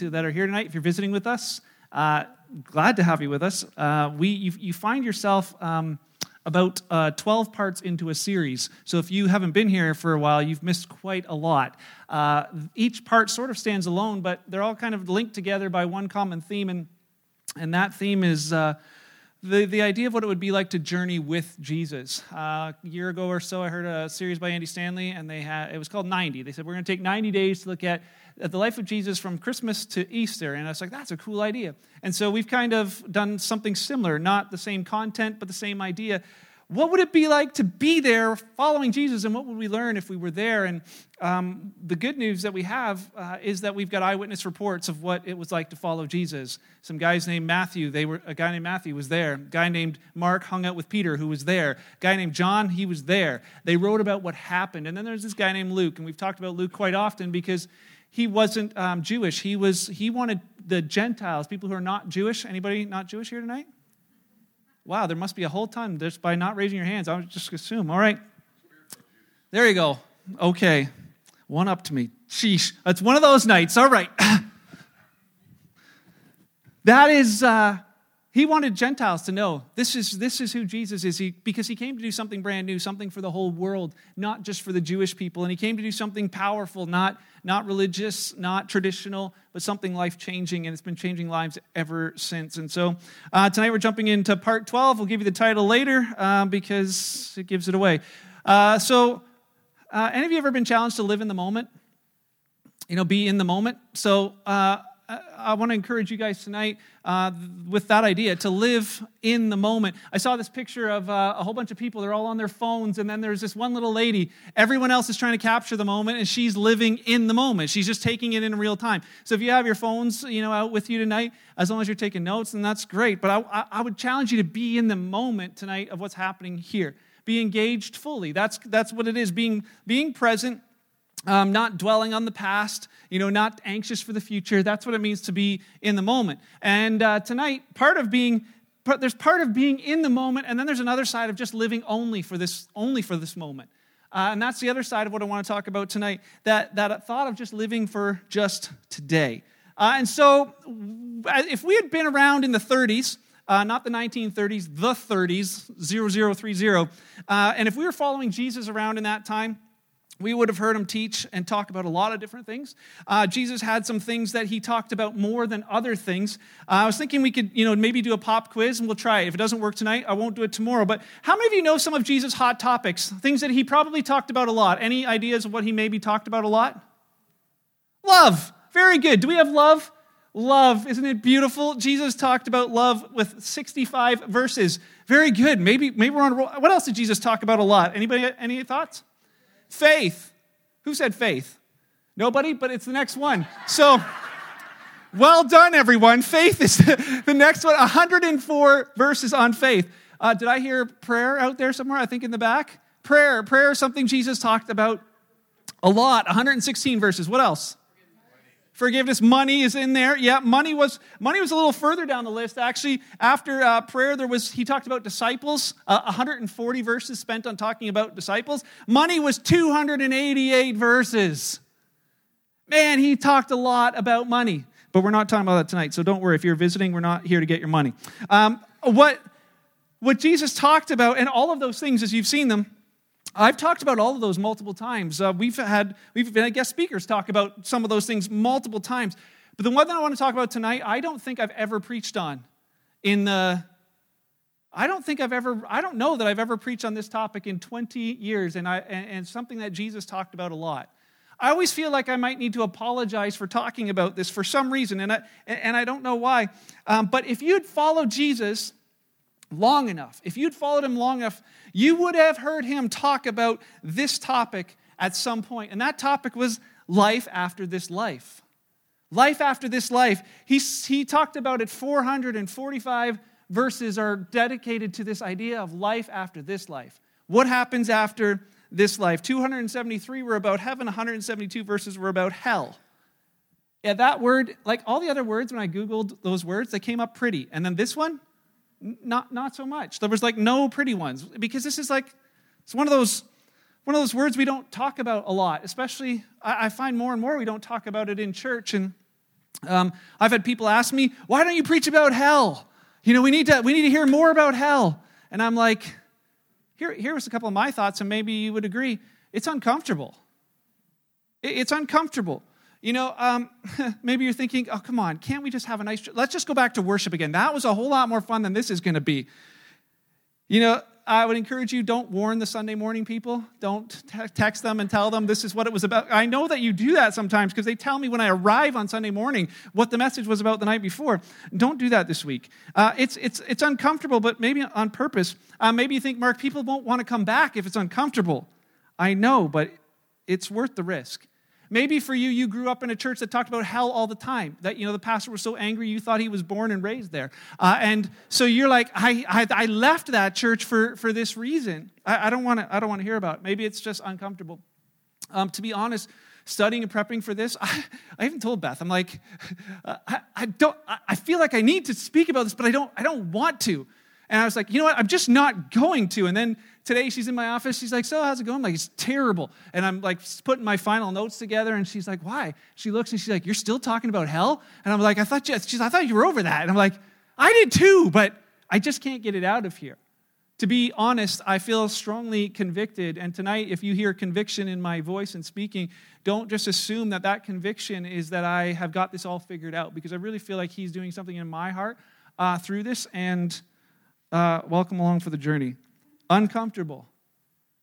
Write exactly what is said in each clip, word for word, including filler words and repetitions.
to, that are here tonight, if you're visiting with us, uh, glad to have you with us. Uh, we you, you find yourself um, about uh, twelve parts into a series. So if you haven't been here for a while, you've missed quite a lot. Uh, each part sort of stands alone, but they're all kind of linked together by one common theme, and and that theme is uh, the the idea of what it would be like to journey with Jesus. Uh, a year ago or so, I heard a series by Andy Stanley, and they had it was called ninety. They said we're going to take ninety days to look at at the life of Jesus from Christmas to Easter. And I was like, that's a cool idea. And so we've kind of done something similar, not the same content, but the same idea. What would it be like to be there following Jesus, and what would we learn if we were there? And um, the good news that we have uh, is that we've got eyewitness reports of what it was like to follow Jesus. Some guys named Matthew, they were a guy named Matthew was there. A guy named Mark hung out with Peter, who was there. A guy named John, he was there. They wrote about what happened. And then there's this guy named Luke, and we've talked about Luke quite often because he wasn't um, Jewish. He was. He wanted the Gentiles, people who are not Jewish. Anybody not Jewish here tonight? Wow, there must be a whole ton just by not raising your hands. I would just assume. All right. There you go. Okay. One up to me. Sheesh. That's one of those nights. All right. That is, uh, he wanted Gentiles to know this is this is who Jesus is, he, because he came to do something brand new, something for the whole world, not just for the Jewish people. And he came to do something powerful, not Not religious, not traditional, but something life-changing, and it's been changing lives ever since. And so uh, tonight we're jumping into part twelve. We'll give you the title later uh, because it gives it away. Uh, so uh, any of you ever been challenged to live in the moment? You know, be in the moment? So uh, I, I want to encourage you guys tonight uh, with that idea, to live in the moment. I saw this picture of uh, a whole bunch of people. They're all on their phones, and then there's this one little lady. Everyone else is trying to capture the moment, and she's living in the moment. She's just taking it in real time. So if you have your phones, you know, out with you tonight, as long as you're taking notes, then that's great. But I, I would challenge you to be in the moment tonight of what's happening here. Be engaged fully. That's that's what it is. Being being present. Um, not dwelling on the past, you know, not anxious for the future. That's what it means to be in the moment. And uh, tonight, part of being, part, there's part of being in the moment, and then there's another side of just living only for this, only for this moment. Uh, and that's the other side of what I want to talk about tonight. That that thought of just living for just today. Uh, and so, if we had been around in the thirties. Uh, not the nineteen thirties, the thirties, zero zero three zero. Uh, and if we were following Jesus around in that time, we would have heard him teach and talk about a lot of different things. Uh, Jesus had some things that he talked about more than other things. Uh, I was thinking we could, you know, maybe do a pop quiz, and we'll try it. If it doesn't work tonight, I won't do it tomorrow. But how many of you know some of Jesus' hot topics, things that he probably talked about a lot? Any ideas of what he maybe talked about a lot? Love. Very good. Do we have love? Love. Isn't it beautiful? Jesus talked about love with sixty-five verses. Very good. Maybe maybe we're on a roll. What else did Jesus talk about a lot? Anybody, any thoughts? Faith. Who said faith? Nobody, but it's the next one. So, well done, everyone. Faith is the, the next one. one hundred four verses on faith. Uh, did I hear prayer out there somewhere? I think in the back. Prayer. Prayer is something Jesus talked about a lot. one hundred sixteen verses. What else? Forgiveness. Money is in there. Yeah, money was money was a little further down the list. Actually, after uh, prayer, there was he talked about disciples. Uh, one hundred forty verses spent on talking about disciples. Money was two hundred eighty-eight verses. Man, he talked a lot about money, but we're not talking about that tonight. So don't worry. If you're visiting, we're not here to get your money. Um, what what Jesus talked about, and all of those things as you've seen them. I've talked about all of those multiple times. Uh, we've had we've been guest speakers talk about some of those things multiple times. But the one that I want to talk about tonight, I don't think I've ever preached on. In the, I don't think I've ever I don't know that I've ever preached on this topic in twenty years, and I and, and something that Jesus talked about a lot. I always feel like I might need to apologize for talking about this for some reason, and I and I don't know why. Um, but if you'd follow Jesus long enough, if you'd followed him long enough, you would have heard him talk about this topic at some point. And that topic was life after this life. Life after this life. He, he talked about it. Four hundred forty-five verses are dedicated to this idea of life after this life. What happens after this life? two hundred seventy-three were about heaven. one hundred seventy-two verses were about hell. Yeah, that word, like all the other words, when I Googled those words, they came up pretty. And then this one? Not not so much. There was like no pretty ones, because this is like, it's one of those one of those words we don't talk about a lot, especially I, I find more and more we don't talk about it in church. And Um, I've had people ask me, why don't you preach about hell? You know, we need to we need to hear more about hell. And I'm like, here, here was a couple of my thoughts, and maybe you would agree. It's uncomfortable. It, it's uncomfortable. You know, um, maybe you're thinking, oh, come on, can't we just have a nice, let's just go back to worship again. That was a whole lot more fun than this is going to be. You know, I would encourage you, don't warn the Sunday morning people. Don't te- text them and tell them this is what it was about. I know that you do that sometimes because they tell me when I arrive on Sunday morning what the message was about the night before. Don't do that this week. Uh, it's it's it's uncomfortable, but maybe on purpose. Uh, maybe you think, Mark, people won't want to come back if it's uncomfortable. I know, but it's worth the risk. Maybe for you, you grew up in a church that talked about hell all the time. That, you know, the pastor was so angry, you thought he was born and raised there. Uh, and so you're like, I I, I left that church for, for this reason. I don't want to I don't want to hear about it. Maybe it's just uncomfortable. Um, to be honest, studying and prepping for this, I, I even told Beth, I'm like, I, I don't. I feel like I need to speak about this, but I don't. I don't want to. And I was like, you know what? I'm just not going to. And then today she's in my office. She's like, so how's it going? I'm like, it's terrible. And I'm like putting my final notes together. And she's like, why? She looks and she's like, you're still talking about hell? And I'm like, I thought you, she's, I thought you were over that. And I'm like, I did too, but I just can't get it out of here. To be honest, I feel strongly convicted. And tonight, if you hear conviction in my voice and speaking, don't just assume that that conviction is that I have got this all figured out, because I really feel like he's doing something in my heart uh, through this. And Uh, welcome along for the journey. Uncomfortable.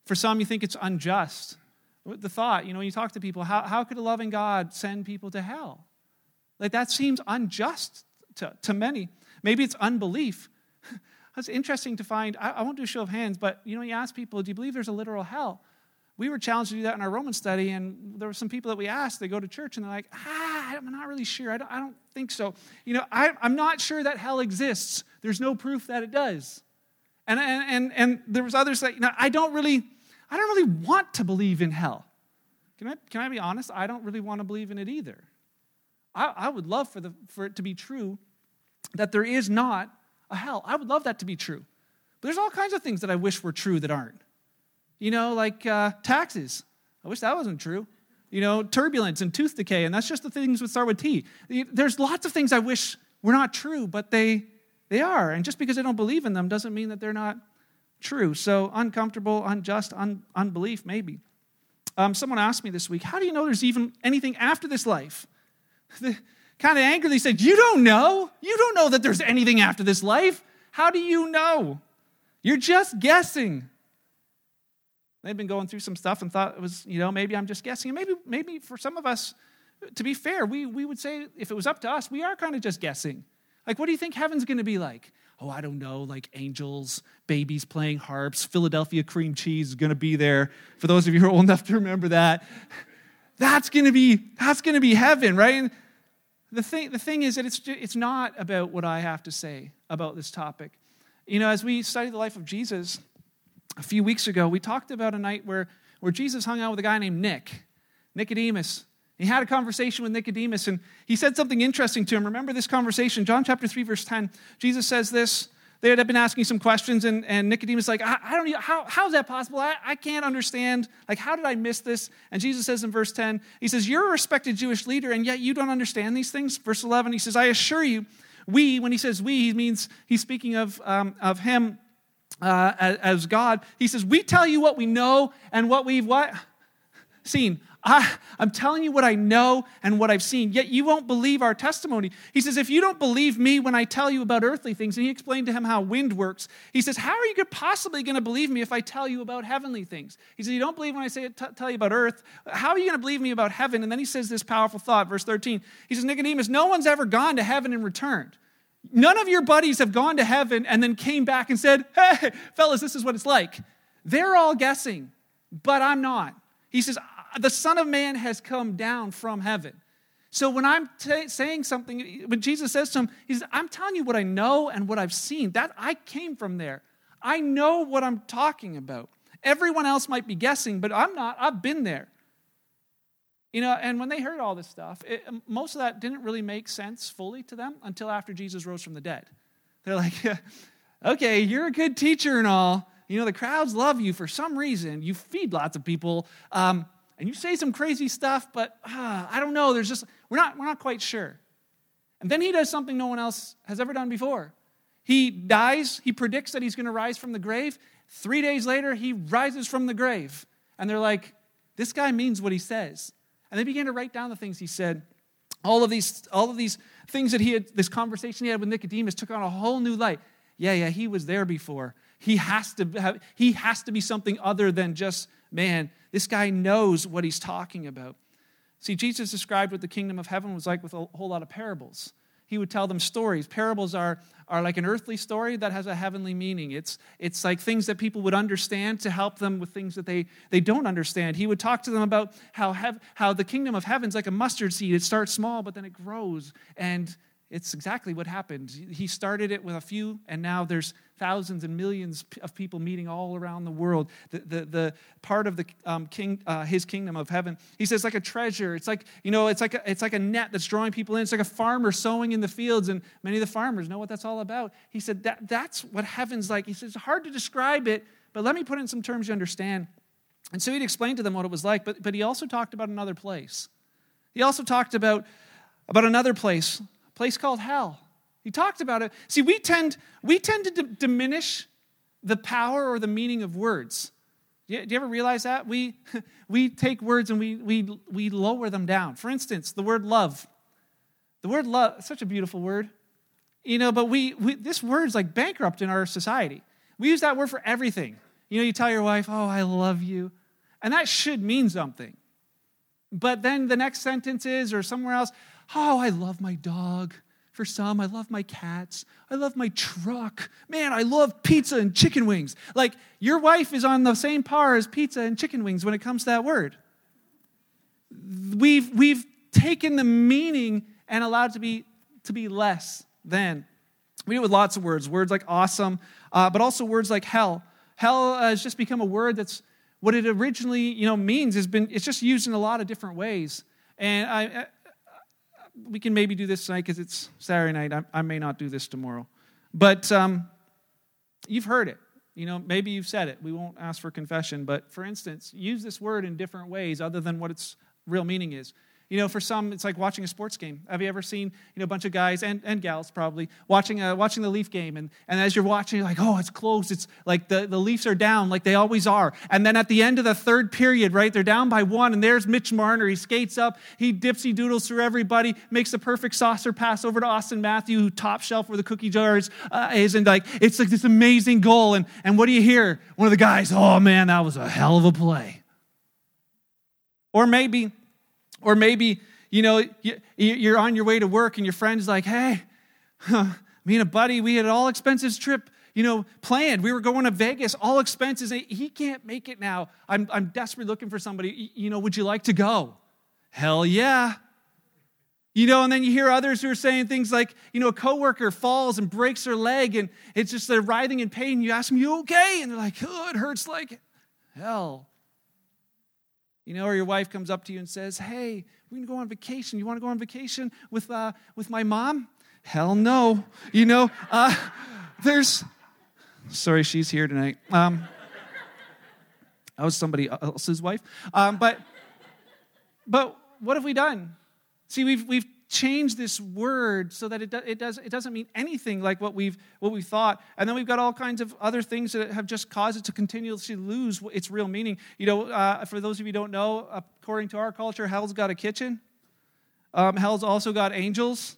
For some, you think it's unjust. The thought, you know, when you talk to people, how, how could a loving God send people to hell? Like, that seems unjust to, to many. Maybe it's unbelief. It's interesting to find, I, I won't do a show of hands, but, you know, you ask people, do you believe there's a literal hell? We were challenged to do that in our Roman study, and there were some people that we asked, they go to church, and they're like, ah, I'm not really sure. I don't, I don't think so. You know, I, I'm not sure that hell exists. There's no proof that it does. And and and, and there was others that, you know, I don't really, I don't really want to believe in hell. Can I can I be honest? I don't really want to believe in it either. I, I would love for the for it to be true that there is not a hell. I would love that to be true. But there's all kinds of things that I wish were true that aren't. You know, like uh, taxes. I wish that wasn't true. You know, turbulence and tooth decay, and that's just the things that start with T. There's lots of things I wish were not true, but they they are. And just because I don't believe in them doesn't mean that they're not true. So uncomfortable, unjust, un- unbelief, maybe. Um, someone asked me this week, how do you know there's even anything after this life? They kind of angrily said, you don't know. You don't know that there's anything after this life. How do you know? You're just guessing. They've been going through some stuff and thought it was, you know, maybe I'm just guessing. Maybe maybe for some of us, to be fair, we, we would say if it was up to us, we are kind of just guessing. Like, what do you think heaven's going to be like? Oh, I don't know, like angels, babies playing harps, Philadelphia cream cheese is going to be there. For those of you who are old enough to remember that, that's going to be that's going to be heaven, right? And the thing the thing is that it's it's not about what I have to say about this topic. You know, as we study the life of Jesus, a few weeks ago, we talked about a night where, where Jesus hung out with a guy named Nick, Nicodemus. He had a conversation with Nicodemus, and he said something interesting to him. Remember this conversation, John chapter three, verse ten. Jesus says this. They had been asking some questions, and, and Nicodemus is like, I, I don't even, how, how is that possible? I, I can't understand. Like, how did I miss this? And Jesus says in verse ten, he says, you're a respected Jewish leader, and yet you don't understand these things? Verse eleven, he says, I assure you, we, when he says we, he means he's speaking of, um, of him, Uh, as, as God, he says, we tell you what we know and what we've what? seen. I, I'm telling you what I know and what I've seen, yet you won't believe our testimony. He says, if you don't believe me when I tell you about earthly things, and he explained to him how wind works, he says, how are you possibly going to believe me if I tell you about heavenly things? He says, you don't believe when I say t- tell you about earth. How are you going to believe me about heaven? And then he says this powerful thought, verse thirteen. He says, Nicodemus, no one's ever gone to heaven and returned. None of your buddies have gone to heaven and then came back and said, hey, fellas, this is what it's like. They're all guessing, but I'm not. He says, the Son of Man has come down from heaven. So when I'm t- saying something, when Jesus says to him, he says, I'm telling you what I know and what I've seen. That I came from there. I know what I'm talking about. Everyone else might be guessing, but I'm not. I've been there. You know, and when they heard all this stuff, it, most of that didn't really make sense fully to them until after Jesus rose from the dead. They're like, yeah, okay, you're a good teacher and all. You know, the crowds love you for some reason. You feed lots of people, um, and you say some crazy stuff, but uh, I don't know. There's just, we're not, we're not quite sure. And then he does something no one else has ever done before. He dies. He predicts that he's going to rise from the grave. Three days later, he rises from the grave. And they're like, this guy means what he says. And they began to write down the things he said. All of these, all of these things that he had, this conversation he had with Nicodemus took on a whole new light. Yeah, yeah, he was there before. He has to have, he has to be something other than just, man, this guy knows what he's talking about. See, Jesus described what the kingdom of heaven was like with a whole lot of parables. He would tell them stories. Parables are, are like an earthly story that has a heavenly meaning. It's, it's like things that people would understand to help them with things that they, they don't understand. He would talk to them about how hev- how the kingdom of heaven is like a mustard seed. It starts small, but then it grows. And it's exactly what happened. He started it with a few, and now there's thousands and millions of people meeting all around the world. The the, the part of the um, king, uh, his kingdom of heaven. He says like a treasure. It's like you know, it's like a, it's like a net that's drawing people in. It's like a farmer sowing in the fields, and many of the farmers know what that's all about. He said that that's what heaven's like. He says it's hard to describe it, but let me put in some terms you understand. And so he'd explain to them what it was like. But but he also talked about another place. He also talked about about another place. Place called hell. He talked about it. See, we tend we tend to d- diminish the power or the meaning of words. Do you, do you ever realize that? We we take words and we we we lower them down. For instance, the word love. The word love, such a beautiful word, you know. But we, we this word's like bankrupt in our society. We use that word for everything. You know, you tell your wife, "Oh, I love you," and that should mean something. But then the next sentence is, or somewhere else. Oh, I love my dog. For some, I love my cats. I love my truck. Man, I love pizza and chicken wings. Like, your wife is on the same par as pizza and chicken wings when it comes to that word. We've we've taken the meaning and allowed it to be to be less than. We do it with lots of words. Words like awesome, uh, but also words like hell. Hell uh, has just become a word that's what it originally you know means has been. It's just used in a lot of different ways, and I. I We can maybe do this tonight because it's Saturday night. I, I may not do this tomorrow. But um, you've heard it. You know, maybe you've said it. We won't ask for confession. But for instance, use this word in different ways other than what its real meaning is. You know, for some, it's like watching a sports game. Have you ever seen, you know, a bunch of guys and, and gals probably watching a, watching the Leaf game, and, and as you're watching, you're like, oh, it's close. It's like the, the Leafs are down like they always are. And then at the end of the third period, right, they're down by one, and there's Mitch Marner. He skates up. He dipsy-doodles through everybody, makes the perfect saucer pass over to Austin Matthew, who top shelf where the cookie jar is, uh, is and like, it's like this amazing goal. And, and what do you hear? One of the guys, oh, man, that was a hell of a play. Or maybe... Or maybe, you know, you're on your way to work and your friend's like, hey, me and a buddy, we had an all-expenses trip, you know, planned. We were going to Vegas, all expenses. He can't make it now. I'm I'm desperately looking for somebody. You know, would you like to go? Hell yeah. You know, and then you hear others who are saying things like, you know, a coworker falls and breaks their leg and it's just they're writhing in pain. You ask them, you okay? And they're like, oh, it hurts like hell. You know, or your wife comes up to you and says, hey, we're going to go on vacation. You want to go on vacation with uh, with my mom? Hell no. You know, uh, there's, sorry, she's here tonight. Um, I was somebody else's wife. Um, but but what have we done? See, we've we've changed this word so that it do, it does it doesn't mean anything like what we've what we thought. And then we've got all kinds of other things that have just caused it to continuously lose its real meaning. You know, uh, for those of you who don't know, according to our culture, hell's got a kitchen. Um, hell's also got angels.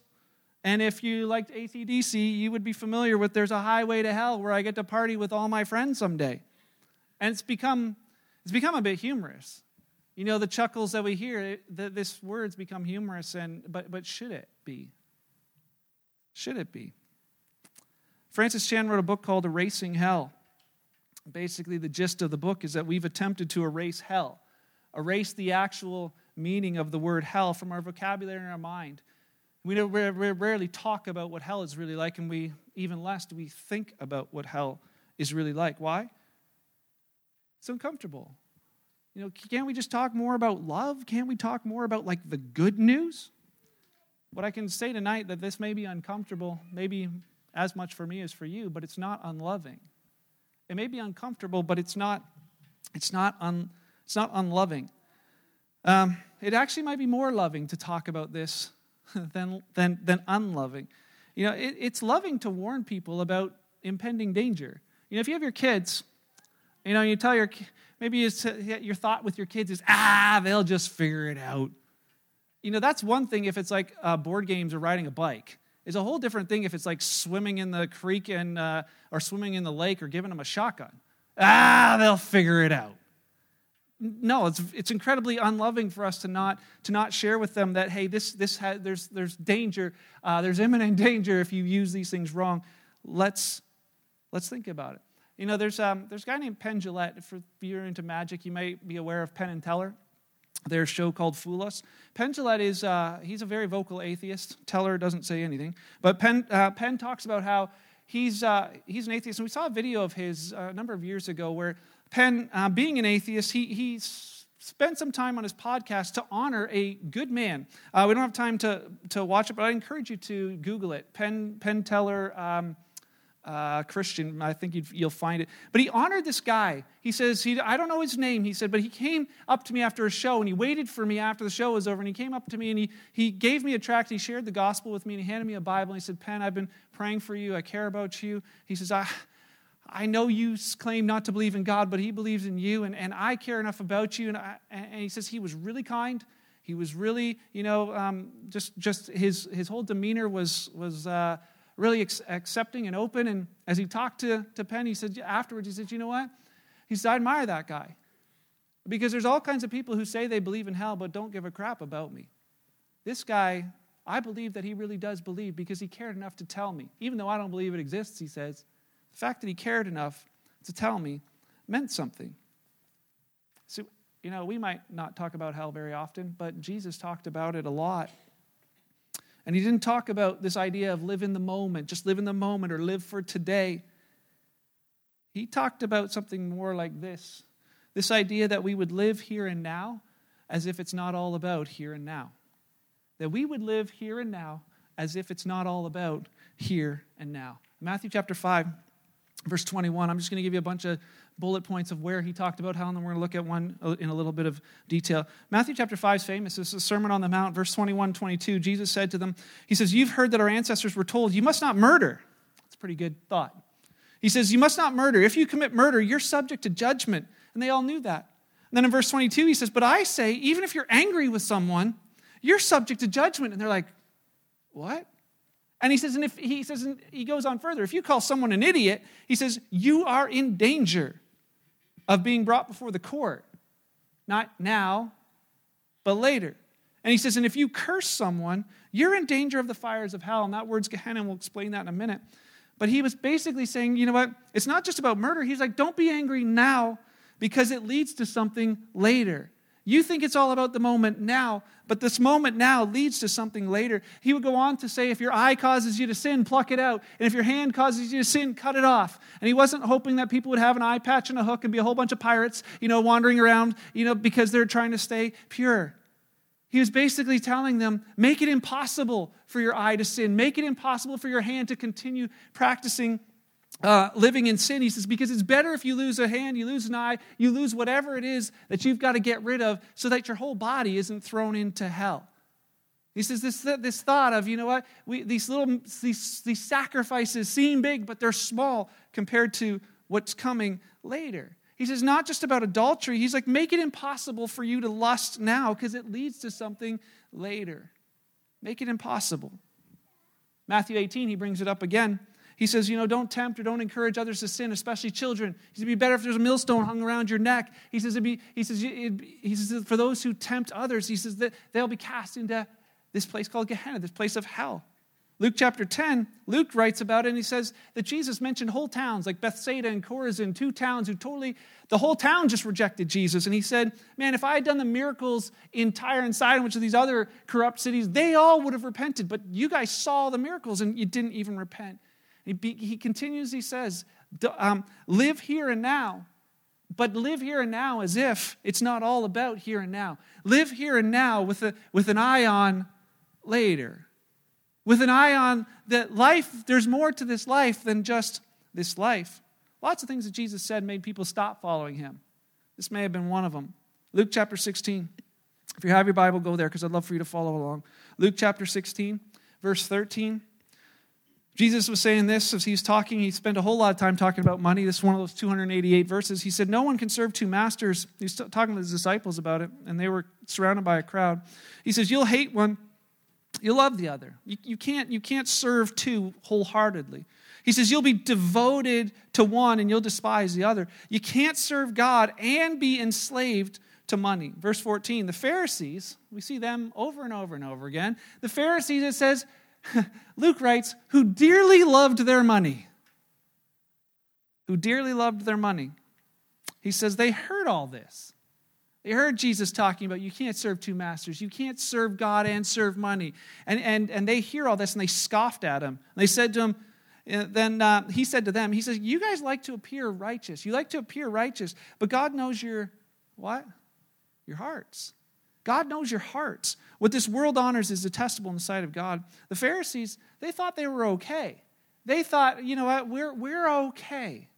And if you liked A C D C, you would be familiar with there's a highway to hell where I get to party with all my friends someday. And it's become it's become a bit humorous. You know, the chuckles that we hear, the, this word's become humorous, and but but should it be? Should it be? Francis Chan wrote a book called Erasing Hell. Basically, the gist of the book is that we've attempted to erase hell, erase the actual meaning of the word hell from our vocabulary and our mind. We don't, we rarely talk about what hell is really like, and we even less do we think about what hell is really like. Why? It's uncomfortable. You know, can't we just talk more about love? Can't we talk more about, like, the good news? What I can say tonight that this may be uncomfortable, maybe as much for me as for you, but it's not unloving. It may be uncomfortable, but it's not it's not un, it's not unloving. Um, it actually might be more loving to talk about this than than than unloving. You know, it, it's loving to warn people about impending danger. You know, if you have your kids, you know, you tell your maybe you, your thought with your kids is, ah, they'll just figure it out. You know, that's one thing if it's like uh, board games or riding a bike. It's a whole different thing if it's like swimming in the creek and uh, or swimming in the lake or giving them a shotgun. Ah, they'll figure it out. No, it's it's incredibly unloving for us to not to not share with them that, hey, this this ha- there's there's danger, uh, there's imminent danger if you use these things wrong. Let's let's think about it. You know, there's um there's a guy named Penn Jillette. If you're into magic, you may be aware of Penn and Teller. Their show called Fool Us. Penn Jillette is uh, he's a very vocal atheist. Teller doesn't say anything, but Penn uh, Penn talks about how he's uh, he's an atheist. And we saw a video of his uh, a number of years ago where Penn, uh, being an atheist, he he spent some time on his podcast to honor a good man. Uh, we don't have time to to watch it, but I encourage you to Google it. Penn Penn Teller um, uh, Christian, I think you'd, you'll find it. But he honored this guy. He says, he I don't know his name, he said, but he came up to me after a show, and he waited for me after the show was over, and he came up to me, and he, he gave me a tract, he shared the gospel with me, and he handed me a Bible, and he said, Penn, I've been praying for you, I care about you. He says, I... I know you claim not to believe in God, but he believes in you, and, and I care enough about you. And, I, and he says he was really kind. He was really, you know, um, just just his his whole demeanor was was uh, really ex- accepting and open. And as he talked to, to Penn, he said afterwards, he said, you know what? He said, I admire that guy. Because there's all kinds of people who say they believe in hell, but don't give a crap about me. This guy, I believe that he really does believe because he cared enough to tell me. Even though I don't believe it exists, he says, the fact that he cared enough to tell me meant something. So, you know, we might not talk about hell very often, but Jesus talked about it a lot. And he didn't talk about this idea of live in the moment, just live in the moment or live for today. He talked about something more like this, this idea that we would live here and now as if it's not all about here and now, that we would live here and now as if it's not all about here and now. Matthew chapter five, verse twenty-one. I'm just going to give you a bunch of bullet points of where he talked about hell, and then we're going to look at one in a little bit of detail. Matthew chapter five is famous. This is the Sermon on the Mount, verse twenty-one, twenty-two. Jesus said to them, he says, you've heard that our ancestors were told, you must not murder. That's a pretty good thought. He says, you must not murder. If you commit murder, you're subject to judgment. And they all knew that. And then in verse twenty-two, he says, but I say, even if you're angry with someone, you're subject to judgment. And they're like, what? And he says, and if he says, and he goes on further, if you call someone an idiot, he says, you are in danger of being brought before the court. Not now, but later. And he says, and if you curse someone, you're in danger of the fires of hell. And that word's Gehenna, and we'll explain that in a minute. But he was basically saying, you know what? It's not just about murder. He's like, don't be angry now because it leads to something later. You think it's all about the moment now, but this moment now leads to something later. He would go on to say, if your eye causes you to sin, pluck it out. And if your hand causes you to sin, cut it off. And he wasn't hoping that people would have an eye patch and a hook and be a whole bunch of pirates, you know, wandering around, you know, because they're trying to stay pure. He was basically telling them, make it impossible for your eye to sin. Make it impossible for your hand to continue practicing Uh, living in sin. He says, because it's better if you lose a hand, you lose an eye, you lose whatever it is that you've got to get rid of so that your whole body isn't thrown into hell. He says this this thought of, you know what, we, these little these, these sacrifices seem big, but they're small compared to what's coming later. He says, not just about adultery. He's like, make it impossible for you to lust now because it leads to something later. Make it impossible. Matthew eighteen, he brings it up again. He says, you know, don't tempt or don't encourage others to sin, especially children. He says, it'd be better if there's a millstone hung around your neck. He says, it'd be, he says, it'd be, he says, for those who tempt others, he says that they'll be cast into this place called Gehenna, this place of hell. Luke chapter ten, Luke writes about it, and he says that Jesus mentioned whole towns like Bethsaida and Chorazin, two towns who totally, the whole town just rejected Jesus. And he said, man, if I had done the miracles in Tyre and Sidon, which are these other corrupt cities, they all would have repented. But you guys saw the miracles and you didn't even repent. He continues, he says, um, live here and now, but live here and now as if it's not all about here and now. Live here and now with a, with an eye on later, with an eye on that life, there's more to this life than just this life. Lots of things that Jesus said made people stop following him. This may have been one of them. Luke chapter sixteen, If you have your Bible, go there because I'd love for you to follow along. Luke chapter sixteen, verse thirteen. Jesus was saying this as he was talking. He spent a whole lot of time talking about money. This is one of those two hundred eighty-eight verses. He said, "No one can serve two masters." He's talking to his disciples about it, and they were surrounded by a crowd. He says, "You'll hate one, you'll love the other. You, you can't, you can't serve two wholeheartedly." He says, "You'll be devoted to one and you'll despise the other. You can't serve God and be enslaved to money." Verse fourteen, the Pharisees, we see them over and over and over again. The Pharisees, it says, Luke writes, who dearly loved their money. Who dearly loved their money. He says they heard all this. They heard Jesus talking about you can't serve two masters. You can't serve God and serve money. And, and, and they hear all this and they scoffed at him. And they said to him, And then uh, he said to them, he says, you guys like to appear righteous. You like to appear righteous, but God knows your, what? Your hearts. God knows your hearts. What this world honors is detestable in the sight of God. The Pharisees, they thought they were okay. They thought, you know what, we're, we're okay.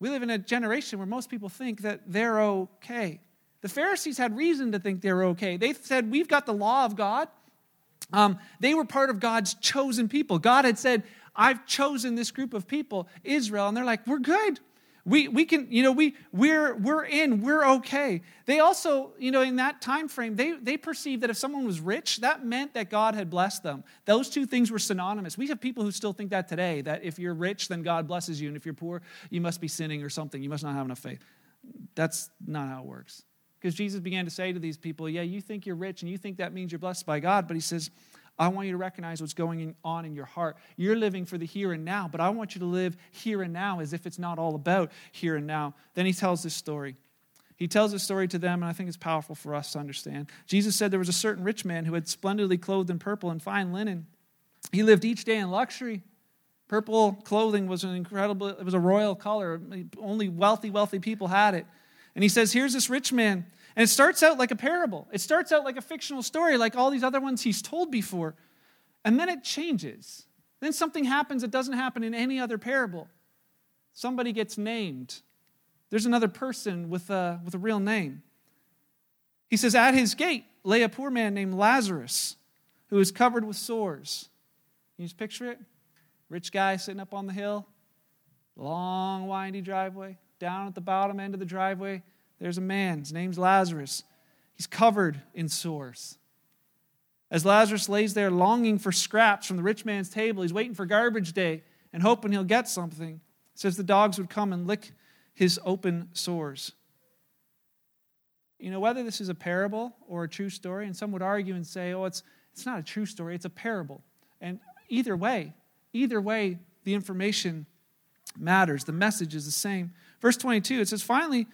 We live in a generation where most people think that they're okay. The Pharisees had reason to think they were okay. They said, we've got the law of God. Um, they were part of God's chosen people. God had said, I've chosen this group of people, Israel, and they're like, we're good. We we can, you know, we we're we're in, we're okay. They also, you know, in that time frame, they they perceived that if someone was rich, that meant that God had blessed them. Those two things were synonymous. We have people who still think that today, that if you're rich, then God blesses you, and if you're poor, you must be sinning or something. You must not have enough faith. That's not how it works. Because Jesus began to say to these people, yeah, you think you're rich, and you think that means you're blessed by God, but he says, I want you to recognize what's going on in your heart. You're living for the here and now, but I want you to live here and now as if it's not all about here and now. Then he tells this story. He tells this story to them, and I think it's powerful for us to understand. Jesus said there was a certain rich man who had splendidly clothed in purple and fine linen. He lived each day in luxury. Purple clothing was an incredible, it was a royal color. Only wealthy, wealthy people had it. And he says, here's this rich man. And it starts out like a parable. It starts out like a fictional story, like all these other ones he's told before. And then it changes. Then something happens that doesn't happen in any other parable. Somebody gets named. There's another person with a, with a real name. He says, at his gate lay a poor man named Lazarus, who was covered with sores. Can you just picture it? Rich guy sitting up on the hill, long, windy driveway. Down at the bottom end of the driveway, there's a man. His name's Lazarus. He's covered in sores. As Lazarus lays there longing for scraps from the rich man's table, he's waiting for garbage day and hoping he'll get something. It says the dogs would come and lick his open sores. You know, whether this is a parable or a true story, and some would argue and say, oh, it's it's not a true story, it's a parable. And either way, either way, the information matters. The message is the same. Verse twenty-two, it says, finally,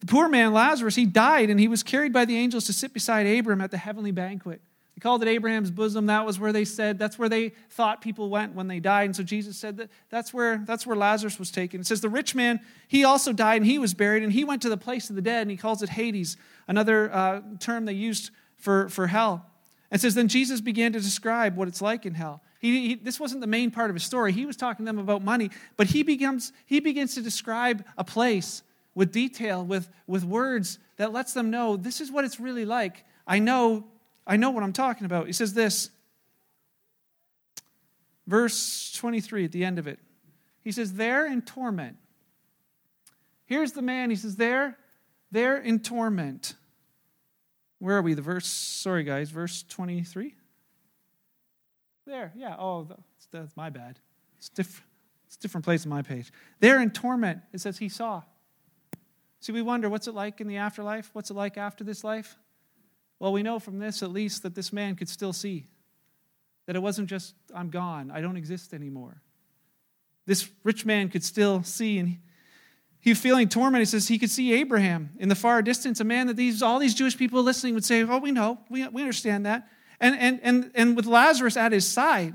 the poor man, Lazarus, he died, and he was carried by the angels to sit beside Abraham at the heavenly banquet. They called it Abraham's bosom. That was where they said, that's where they thought people went when they died. And so Jesus said that that's where, that's where Lazarus was taken. It says the rich man, he also died, and he was buried, and he went to the place of the dead, and he calls it Hades, another uh, term they used for, for hell. And it says then Jesus began to describe what it's like in hell. He, he, this wasn't the main part of his story. He was talking to them about money, but he becomes he begins to describe a place with detail, with, with words that lets them know this is what it's really like. I know, I know what I'm talking about. He says this, verse twenty-three at the end of it. He says, "There in torment." Here's the man. He says, "There, there in torment." Where are we? The verse. Sorry, guys. Verse twenty-three. There, yeah, oh, that's my bad. It's, diff- it's a different place on my page. There in torment, it says he saw. See, we wonder, what's it like in the afterlife? What's it like after this life? Well, we know from this, at least, that this man could still see. That it wasn't just, I'm gone, I don't exist anymore. This rich man could still see, and he, he feeling torment, he says he could see Abraham in the far distance, a man that these all these Jewish people listening would say, oh, we know, we, we understand that. And and and and with Lazarus at his side.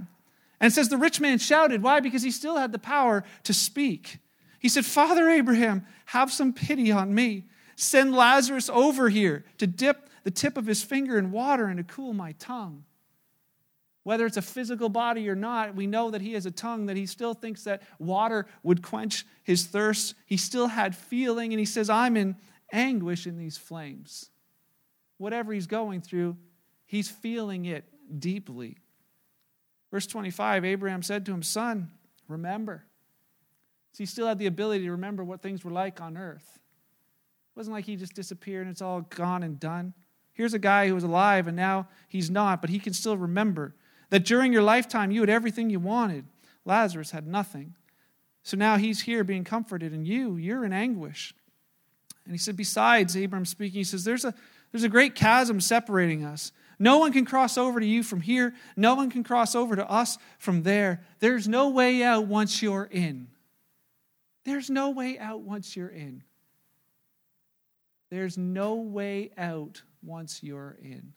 And it says the rich man shouted. Why? Because he still had the power to speak. He said, "Father Abraham, have some pity on me. Send Lazarus over here to dip the tip of his finger in water and to cool my tongue." Whether it's a physical body or not, we know that he has a tongue, that he still thinks that water would quench his thirst. He still had feeling, and he says, "I'm in anguish in these flames." whatever he's going through, he's feeling it deeply. Verse twenty-five, Abraham said to him, "Son, remember." So he still had the ability to remember what things were like on earth. It wasn't like he just disappeared and it's all gone and done. Here's a guy who was alive and now he's not, but he can still remember that during your lifetime you had everything you wanted. Lazarus had nothing. So now he's here being comforted, and you, you're in anguish. And he said, besides, Abraham speaking, he says, there's a, there's a great chasm separating us. No one can cross over to you from here. No one can cross over to us from there. There's no way out once you're in. There's no way out once you're in. There's no way out once you're in.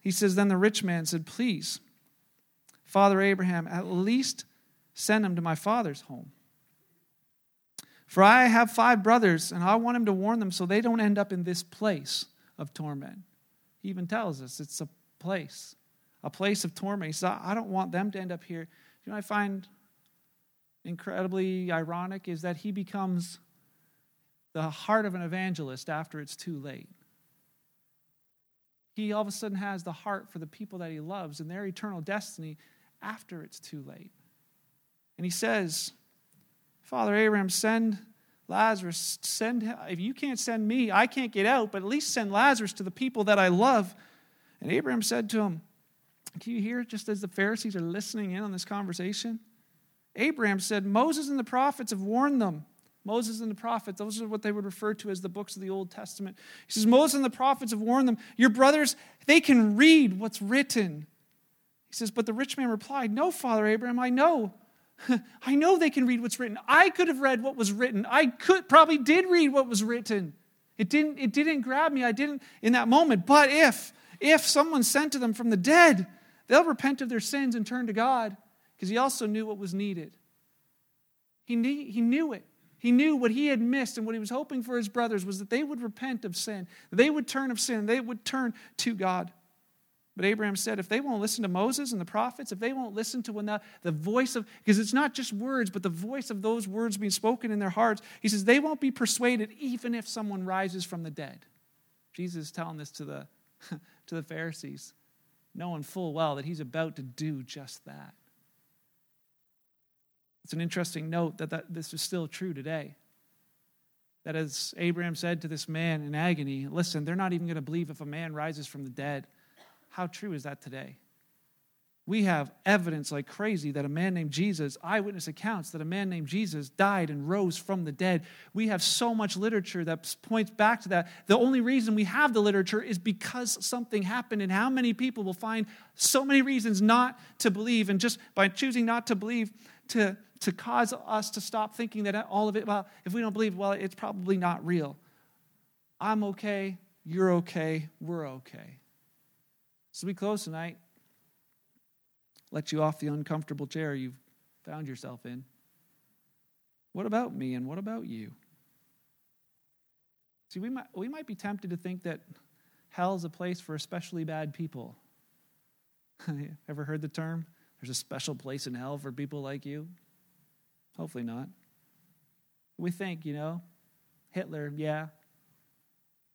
He says, then the rich man said, please, Father Abraham, at least send him to my father's home. For I have five brothers, and I want him to warn them so they don't end up in this place of torment. He even tells us it's a place, a place of torment. He says, I don't want them to end up here. You know, I find incredibly ironic is that he becomes the heart of an evangelist after it's too late. He all of a sudden has the heart for the people that he loves and their eternal destiny after it's too late. And he says, Father Abraham, send Lazarus, send him. If you can't send me, I can't get out, but at least send Lazarus to the people that I love. And Abraham said to him, can you hear just as the Pharisees are listening in on this conversation? Abraham said, Moses and the prophets have warned them. Moses and the prophets, those are what they would refer to as the books of the Old Testament. He says, Moses and the prophets have warned them. Your brothers, they can read what's written. He says, but the rich man replied, no, Father Abraham, I know. I know they can read what's written. I could have read what was written. I could probably did read what was written. It didn't, it didn't grab me. I didn't in that moment. But if, if someone sent to them from the dead, they'll repent of their sins and turn to God, because he also knew what was needed. He knew, he knew it. He knew what he had missed, and what he was hoping for his brothers was that they would repent of sin, that they would turn of sin, they would turn to God. But Abraham said, if they won't listen to Moses and the prophets, if they won't listen to when the, the voice of, because it's not just words, but the voice of those words being spoken in their hearts, he says, they won't be persuaded even if someone rises from the dead. Jesus is telling this to the, to the Pharisees, knowing full well that he's about to do just that. It's an interesting note that, that this is still true today. That as Abraham said to this man in agony, listen, they're not even going to believe if a man rises from the dead. How true is that today? We have evidence like crazy that a man named Jesus, eyewitness accounts that a man named Jesus died and rose from the dead. We have so much literature that points back to that. The only reason we have the literature is because something happened, and how many people will find so many reasons not to believe, and just by choosing not to believe, to, to cause us to stop thinking that all of it, well, if we don't believe, well, it's probably not real. I'm okay, you're okay, we're okay. So we close tonight. Let you off the uncomfortable chair you've found yourself in. What about me, and what about you? See, we might we might be tempted to think that hell's a place for especially bad people. Ever heard the term? There's a special place in hell for people like you? Hopefully not. We think, you know, Hitler, yeah,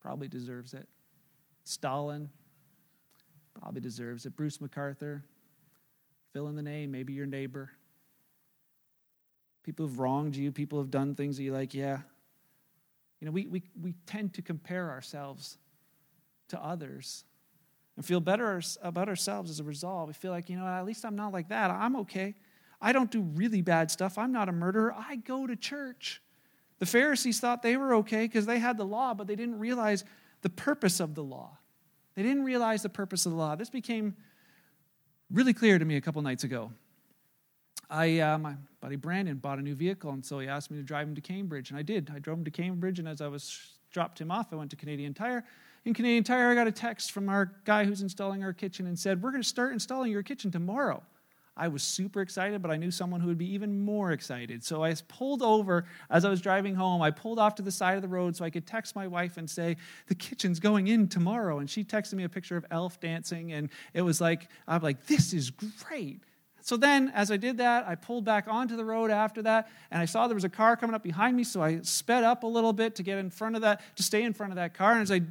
probably deserves it. Stalin, probably deserves it. Bruce MacArthur, fill in the name, maybe your neighbor. People who've wronged you, people who've done things that you're like, yeah. You know, we we we tend to compare ourselves to others and feel better about ourselves as a result. We feel like, you know, at least I'm not like that. I'm okay. I don't do really bad stuff. I'm not a murderer. I go to church. The Pharisees thought they were okay because they had the law, but they didn't realize the purpose of the law. They didn't realize the purpose of the law. This became really clear to me a couple nights ago. I, uh, my buddy Brandon bought a new vehicle, and so he asked me to drive him to Cambridge, and I did. I drove him to Cambridge, and as I was dropped him off, I went to Canadian Tire. In Canadian Tire, I got a text from our guy who's installing our kitchen and said, we're going to start installing your kitchen tomorrow. I was super excited, but I knew someone who would be even more excited. So I pulled over as I was driving home. I pulled off to the side of the road so I could text my wife and say, the kitchen's going in tomorrow. And she texted me a picture of Elf dancing, and it was like, I'm like, this is great. So then, as I did that, I pulled back onto the road after that, and I saw there was a car coming up behind me, so I sped up a little bit to get in front of that, to stay in front of that car. And as I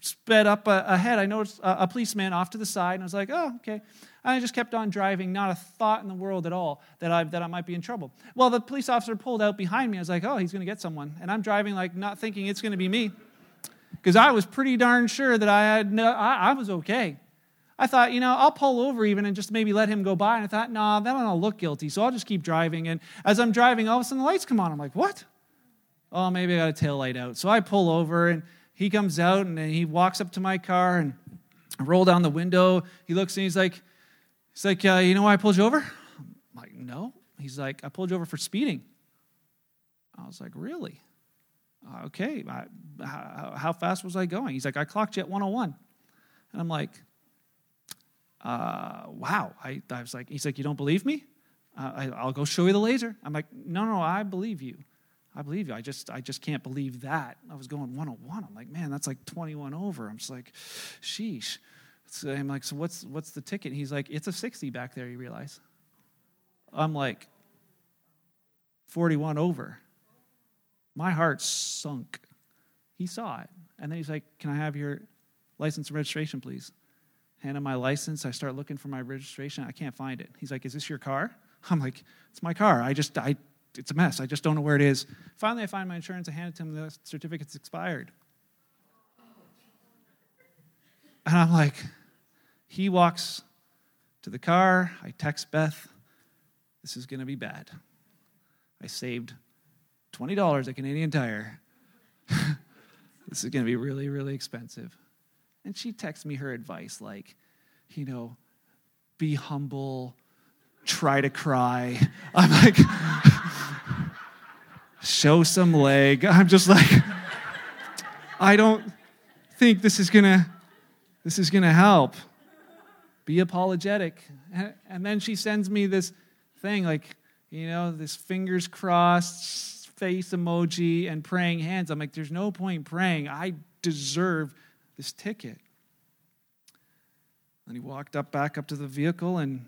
sped up ahead, I noticed a policeman off to the side, and I was like, oh, okay. And I just kept on driving, not a thought in the world at all that I that I might be in trouble. Well, the police officer pulled out behind me. I was like, oh, he's going to get someone. And I'm driving, like, not thinking it's going to be me, because I was pretty darn sure that I had no, I, I was okay. I thought, you know, I'll pull over even and just maybe let him go by. And I thought, no, nah, that don't look guilty, so I'll just keep driving. And as I'm driving, all of a sudden the lights come on. I'm like, what? Oh, maybe I got a tail light out. So I pull over, and he comes out, and he walks up to my car, and I roll down the window. He looks, and he's like, he's like, uh, you know why I pulled you over? I'm like, no. He's like, I pulled you over for speeding. I was like, really? Uh, okay. I, how, how fast was I going? He's like, I clocked you at one oh one. And I'm like, uh, wow. I, I was like, he's like, you don't believe me? Uh, I, I'll go show you the laser. I'm like, no, no, I believe you. I believe you. I just, I just can't believe that. I was going one oh one. I'm like, man, that's like twenty-one over. I'm just like, sheesh. So I'm like, so what's what's the ticket? He's like, it's a sixty back there, you realize. I'm like, forty-one over. My heart sunk. He saw it. And then he's like, can I have your license and registration, please? Hand him my license. I start looking for my registration. I can't find it. He's like, is this your car? I'm like, it's my car. I just, I, it's a mess. I just don't know where it is. Finally, I find my insurance. I hand it to him. The certificate's expired. And I'm like... He walks to the car. I text Beth, this is going to be bad. I saved twenty dollars at Canadian Tire. This is going to be really, really expensive. And she texts me her advice, like, you know, be humble, try to cry. I'm like, show some leg. I'm just like, I don't think this is going to, this is going to help. Be apologetic. And then she sends me this thing, like, you know, this fingers crossed face emoji and praying hands. I'm like, there's no point praying. I deserve this ticket. And he walked up back up to the vehicle, and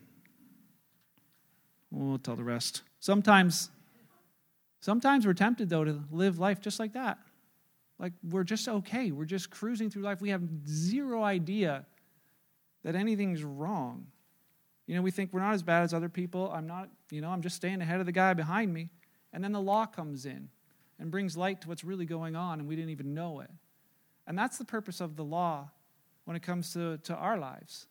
we'll tell the rest. Sometimes, sometimes we're tempted, though, to live life just like that. Like, we're just okay. We're just cruising through life. We have zero idea that anything's wrong. You know, we think we're not as bad as other people. I'm not, you know, I'm just staying ahead of the guy behind me. And then the law comes in and brings light to what's really going on, and we didn't even know it. And that's the purpose of the law when it comes to, to our lives.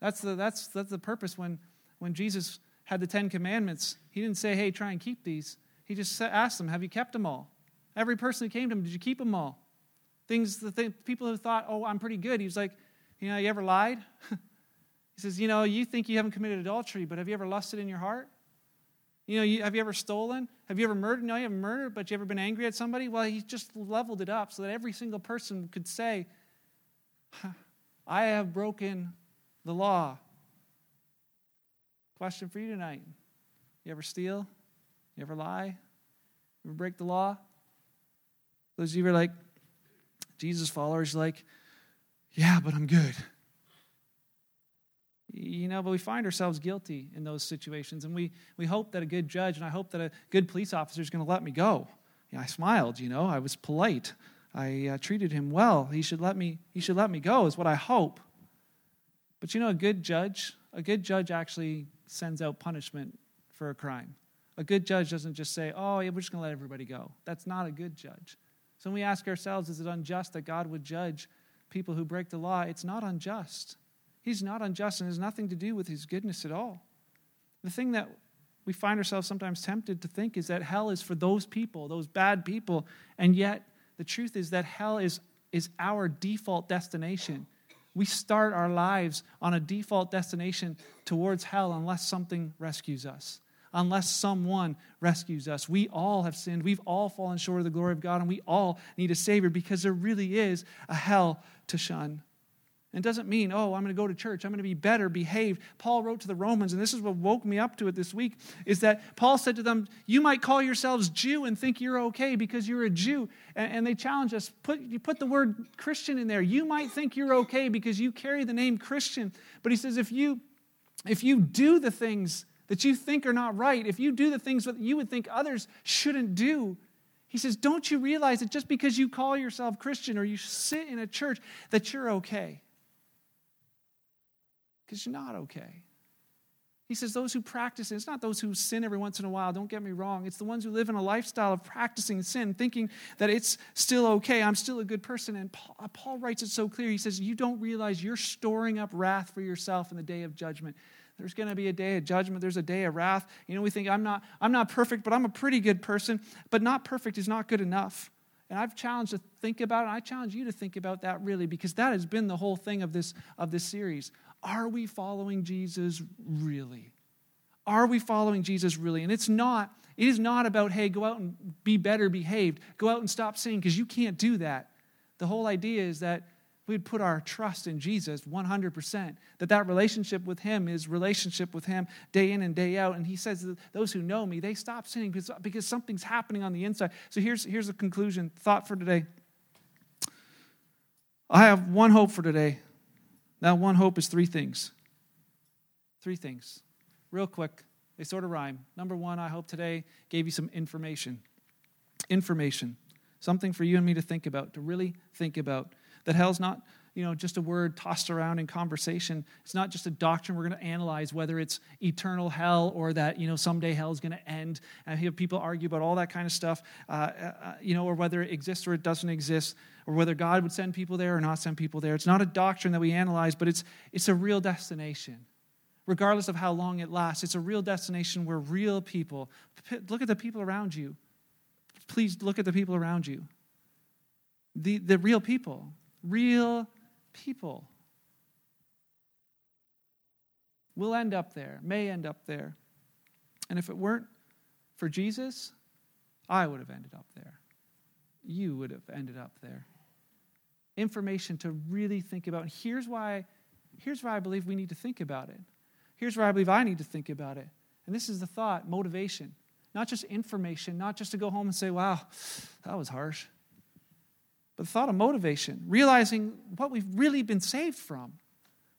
That's the that's that's the purpose when, when Jesus had the Ten Commandments. He didn't say, hey, try and keep these. He just asked them, have you kept them all? Every person who came to him, did you keep them all? Things, the th- people who thought, oh, I'm pretty good. He was like, you know, you ever lied? He says, you know, you think you haven't committed adultery, but have you ever lusted in your heart? You know, you, have you ever stolen? Have you ever murdered? No, you haven't murdered, but you ever been angry at somebody? Well, he just leveled it up so that every single person could say, I have broken the law. Question for you tonight. You ever steal? You ever lie? You ever break the law? Those of you who are like, Jesus followers, like, yeah, but I'm good. You know, but we find ourselves guilty in those situations, and we, we hope that a good judge, and I hope that a good police officer is going to let me go. You know, I smiled, you know, I was polite. I uh, treated him well. He should let me, he should let me go is what I hope. But you know, a good judge, a good judge actually sends out punishment for a crime. A good judge doesn't just say, oh, yeah, we're just going to let everybody go. That's not a good judge. So when we ask ourselves, is it unjust that God would judge people who break the law? It's not unjust. He's not unjust, and it has nothing to do with his goodness at all. The thing that we find ourselves sometimes tempted to think is that hell is for those people, those bad people, and yet the truth is that hell is, is our default destination. We start our lives on a default destination towards hell unless something rescues us, unless someone rescues us. We all have sinned. We've all fallen short of the glory of God, and we all need a Savior because there really is a hell to shun. It doesn't mean, oh, I'm going to go to church. I'm going to be better behaved. Paul wrote to the Romans, and this is what woke me up to it this week, is that Paul said to them, you might call yourselves Jew and think you're okay because you're a Jew. And, and they challenged us, put, you put the word Christian in there. You might think you're okay because you carry the name Christian. But he says, if you if you do the things that you think are not right, if you do the things that you would think others shouldn't do, he says, don't you realize that just because you call yourself Christian or you sit in a church, that you're okay? Because you're not okay. He says those who practice it, it's not those who sin every once in a while, don't get me wrong. It's the ones who live in a lifestyle of practicing sin, thinking that it's still okay, I'm still a good person. And Paul, Paul writes it so clear. He says, you don't realize you're storing up wrath for yourself in the day of judgment. There's going to be a day of judgment. There's a day of wrath. You know, we think, I'm not I'm not perfect, but I'm a pretty good person. But not perfect is not good enough. And I've challenged to think about it, and I challenge you to think about that really, because that has been the whole thing of this of this series. Are we following Jesus really? Are we following Jesus really? And it's not, it is not about, hey, go out and be better behaved. Go out and stop sinning, because you can't do that. The whole idea is that we'd put our trust in Jesus one hundred percent, that that relationship with him is relationship with him day in and day out. And he says, those who know me, they stop sinning because, because something's happening on the inside. So here's, here's a conclusion, thought for today. I have one hope for today. That one hope is three things. Three things. Real quick, they sort of rhyme. Number one, I hope today gave you some information. Information. Something for you and me to think about, to really think about. That hell's not, you know, just a word tossed around in conversation. It's not just a doctrine we're going to analyze, whether it's eternal hell or that, you know, someday hell's going to end. And I hear people argue about all that kind of stuff, uh, uh, you know, or whether it exists or it doesn't exist, or whether God would send people there or not send people there. It's not a doctrine that we analyze, but it's it's a real destination. Regardless of how long it lasts, it's a real destination where real people, look at the people around you. Please look at the people around you. The the real people. Real people will end up there, may end up there. And if it weren't for Jesus, I would have ended up there. You would have ended up there. Information to really think about. And here's why, here's why I believe we need to think about it. Here's why I believe I need to think about it. And this is the thought, motivation. Not just information, not just to go home and say, wow, that was harsh. But the thought of motivation, realizing what we've really been saved from.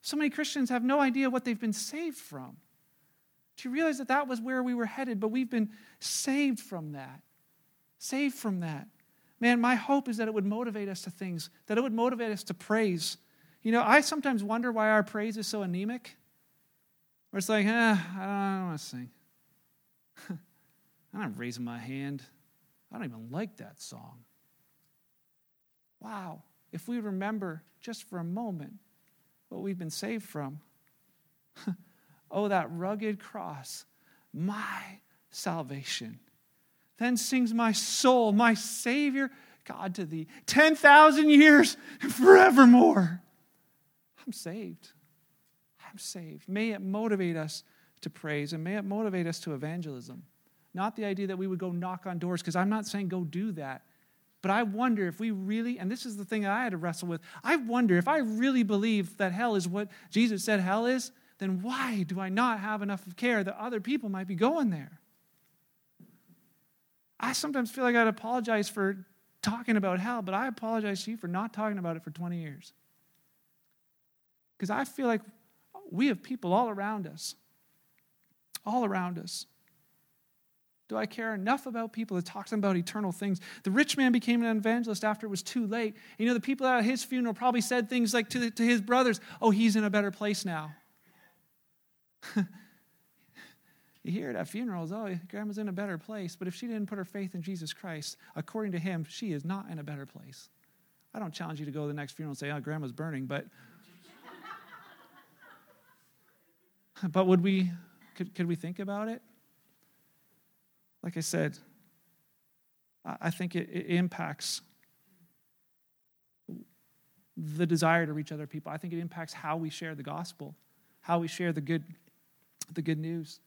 So many Christians have no idea what they've been saved from. Do you realize that that was where we were headed, but we've been saved from that? Saved from that. Man, my hope is that it would motivate us to things, that it would motivate us to praise. You know, I sometimes wonder why our praise is so anemic. Where it's like, eh, I don't, I don't want to sing. I'm not raising my hand. I don't even like that song. Wow, if we remember just for a moment what we've been saved from. Oh, that rugged cross, my salvation. Then sings my soul, my Savior, God to thee, ten thousand years and forevermore. I'm saved. I'm saved. May it motivate us to praise, and may it motivate us to evangelism. Not the idea that we would go knock on doors, because I'm not saying go do that. But I wonder if we really, and this is the thing that I had to wrestle with, I wonder if I really believe that hell is what Jesus said hell is, then why do I not have enough care that other people might be going there? I sometimes feel like I'd apologize for talking about hell, but I apologize to you for not talking about it for twenty years. Because I feel like we have people all around us. All around us. Do I care enough about people that talk to them about eternal things? The rich man became an evangelist after it was too late. You know, the people at his funeral probably said things like to, the, to his brothers, oh, he's in a better place now. You hear it at funerals, oh, grandma's in a better place. But if she didn't put her faith in Jesus Christ, according to him, she is not in a better place. I don't challenge you to go to the next funeral and say, oh, grandma's burning. But, but would we, could, could we think about it? Like I said, I think it, it impacts the desire to reach other people. I think it impacts how we share the gospel, how we share the good, the good news.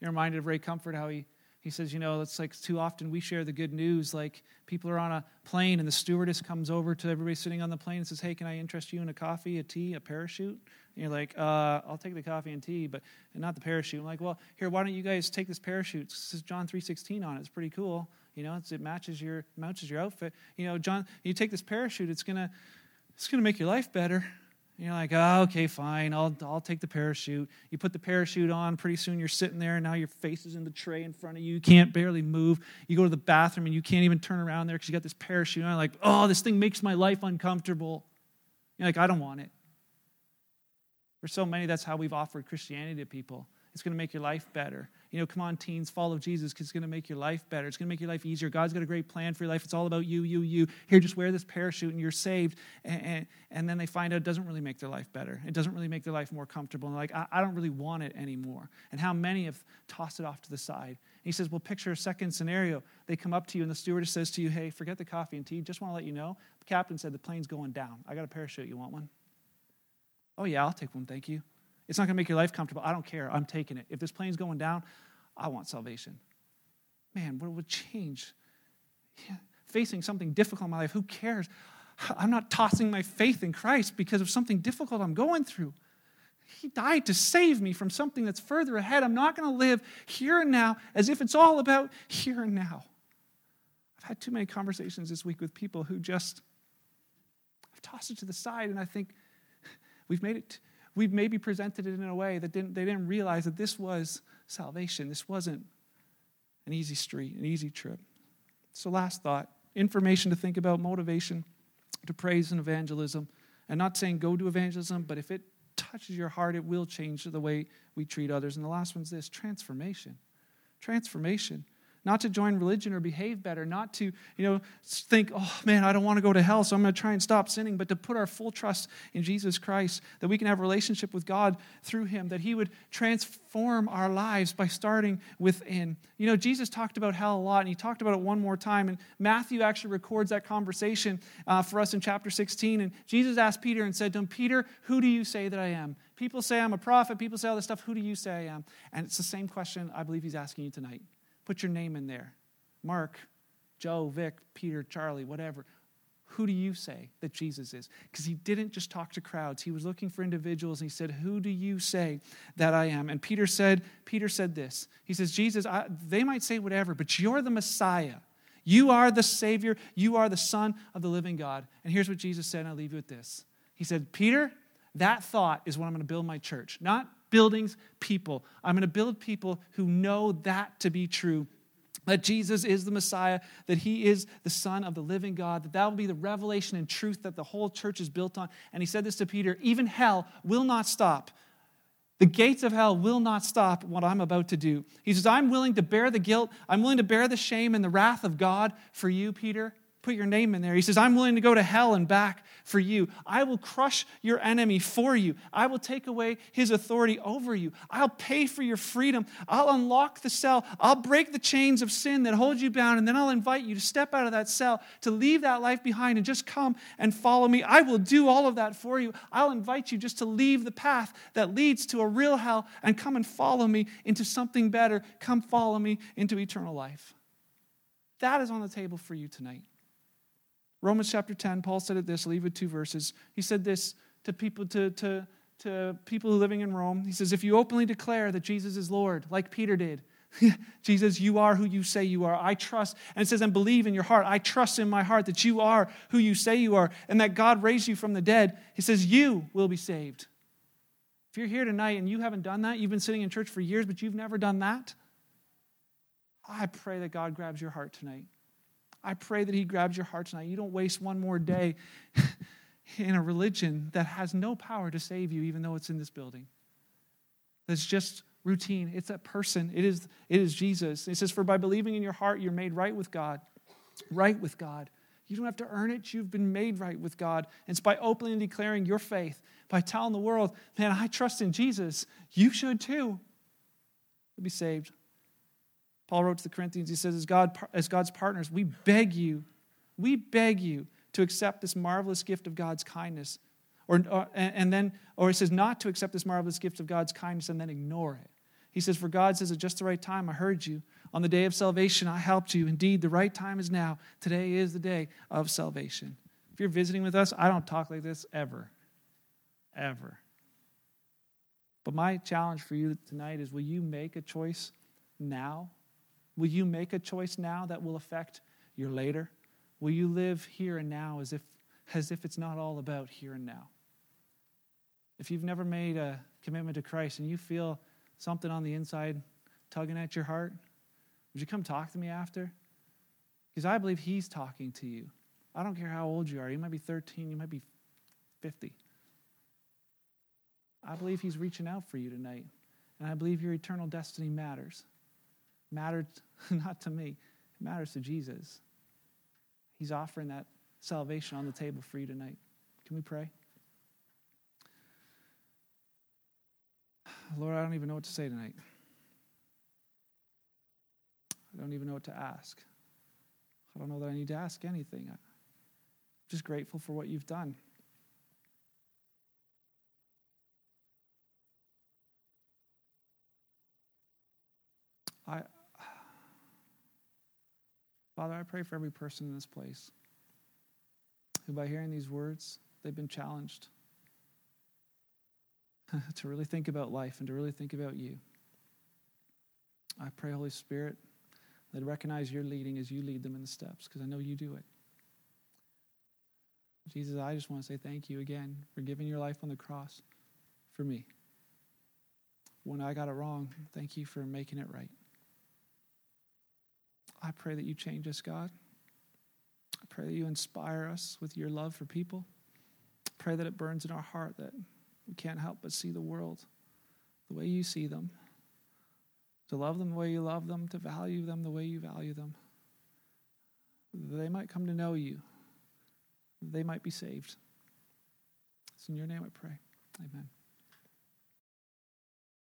You're reminded of Ray Comfort, how he, he says, you know, it's like too often we share the good news. Like people are on a plane and the stewardess comes over to everybody sitting on the plane and says, hey, can I interest you in a coffee, a tea, a parachute? And you're like, uh, I'll take the coffee and tea, but and not the parachute. I'm like, well, here, why don't you guys take this parachute? It says John three sixteen on it. It's pretty cool. You know, it's, it matches your matches your outfit. You know, John, you take this parachute, it's gonna it's gonna make your life better. And You're like, oh, okay, fine, I'll I'll take the parachute. You put the parachute on, pretty soon you're sitting there, and now your face is in the tray in front of you. You can't barely move. You go to the bathroom, and you can't even turn around there because you got this parachute on. Like, oh, this thing makes my life uncomfortable. You're like, I don't want it. For so many, that's how we've offered Christianity to people. It's going to make your life better. You know, come on, teens, follow Jesus because it's going to make your life better. It's going to make your life easier. God's got a great plan for your life. It's all about you, you, you. Here, just wear this parachute and you're saved. And, and, and then they find out it doesn't really make their life better. It doesn't really make their life more comfortable. And they're like, I, I don't really want it anymore. And how many have tossed it off to the side? And he says, well, picture a second scenario. They come up to you and the stewardess says to you, hey, forget the coffee and tea. Just want to let you know, the captain said the plane's going down. I got a parachute. You want one? Oh, yeah, I'll take one. Thank you. It's not going to make your life comfortable. I don't care. I'm taking it. If this plane's going down, I want salvation. Man, what would change? Yeah. Facing something difficult in my life, who cares? I'm not tossing my faith in Christ because of something difficult I'm going through. He died to save me from something that's further ahead. I'm not going to live here and now as if it's all about here and now. I've had too many conversations this week with people who just, I've tossed it to the side, and I think we've made it t- We've maybe presented it in a way that didn't, they didn't realize that this was salvation. This wasn't an easy street, an easy trip. So last thought, information to think about, motivation to praise and evangelism. And not saying go to evangelism, but if it touches your heart, it will change the way we treat others. And the last one's this, transformation. Transformation. Not to join religion or behave better, not to, you know, think, oh, man, I don't want to go to hell, so I'm going to try and stop sinning, but to put our full trust in Jesus Christ, that we can have a relationship with God through him, that he would transform our lives by starting within. You know, Jesus talked about hell a lot, and he talked about it one more time, and Matthew actually records that conversation uh, for us in chapter sixteen, and Jesus asked Peter and said to him, Peter, who do you say that I am? People say I'm a prophet, people say all this stuff, who do you say I am? And it's the same question I believe he's asking you tonight. Put your name in there. Mark, Joe, Vic, Peter, Charlie, whatever. Who do you say that Jesus is? Because he didn't just talk to crowds. He was looking for individuals, and he said, who do you say that I am? And Peter said, Peter said this. He says, Jesus, I, they might say whatever, but you're the Messiah. You are the Savior. You are the Son of the living God. And here's what Jesus said, and I'll leave you with this. He said, Peter, that thought is what I'm going to build my church. Not buildings, people. I'm going to build people who know that to be true, that Jesus is the Messiah, that he is the Son of the living God, that that will be the revelation and truth that the whole church is built on. And he said this to Peter, even hell will not stop. The gates of hell will not stop what I'm about to do. He says, I'm willing to bear the guilt. I'm willing to bear the shame and the wrath of God for you, Peter. Put your name in there. He says, I'm willing to go to hell and back for you. I will crush your enemy for you. I will take away his authority over you. I'll pay for your freedom. I'll unlock the cell. I'll break the chains of sin that hold you bound, and then I'll invite you to step out of that cell, to leave that life behind and just come and follow me. I will do all of that for you. I'll invite you just to leave the path that leads to a real hell and come and follow me into something better. Come follow me into eternal life. That is on the table for you tonight. Romans chapter ten, Paul said it this, I'll leave with two verses. He said this to people to, to, to people living in Rome. He says, if you openly declare that Jesus is Lord, like Peter did, Jesus, you are who you say you are. I trust. And it says, and believe in your heart. I trust in my heart that you are who you say you are and that God raised you from the dead. He says, you will be saved. If you're here tonight and you haven't done that, you've been sitting in church for years, but you've never done that, I pray that God grabs your heart tonight. I pray that he grabs your heart tonight. You don't waste one more day in a religion that has no power to save you, even though it's in this building. That's just routine. It's a person. It is, it is Jesus. It says, for by believing in your heart, you're made right with God. Right with God. You don't have to earn it. You've been made right with God. And it's by openly declaring your faith, by telling the world, man, I trust in Jesus. You should too. You'll be saved. Paul wrote to the Corinthians, he says, as God, as God's partners, we beg you, we beg you to accept this marvelous gift of God's kindness. Or, or and then, or he says, not to accept this marvelous gift of God's kindness and then ignore it. He says, for God says, at just the right time, I heard you. On the day of salvation, I helped you. Indeed, the right time is now. Today is the day of salvation. If you're visiting with us, I don't talk like this ever, ever. But my challenge for you tonight is, will you make a choice now? Will you make a choice now that will affect your later? Will you live here and now as if, as if it's not all about here and now? If you've never made a commitment to Christ and you feel something on the inside tugging at your heart, would you come talk to me after? Because I believe he's talking to you. I don't care how old you are. You might be thirteen. You might be fifty. I believe he's reaching out for you tonight. And I believe your eternal destiny matters. Matters not to me. It matters to Jesus. He's offering that salvation on the table for you tonight. Can we pray? Lord, I don't even know what to say tonight. I don't even know what to ask. I don't know that I need to ask anything. I'm just grateful for what you've done. I, Father, I pray for every person in this place who, by hearing these words, they've been challenged to really think about life and to really think about you. I pray, Holy Spirit, that recognize your leading as you lead them in the steps, because I know you do it. Jesus, I just want to say thank you again for giving your life on the cross for me. When I got it wrong, thank you for making it right. I pray that you change us, God. I pray that you inspire us with your love for people. I pray that it burns in our heart that we can't help but see the world the way you see them, to love them the way you love them, to value them the way you value them. They might come to know you. They might be saved. It's in your name I pray. Amen.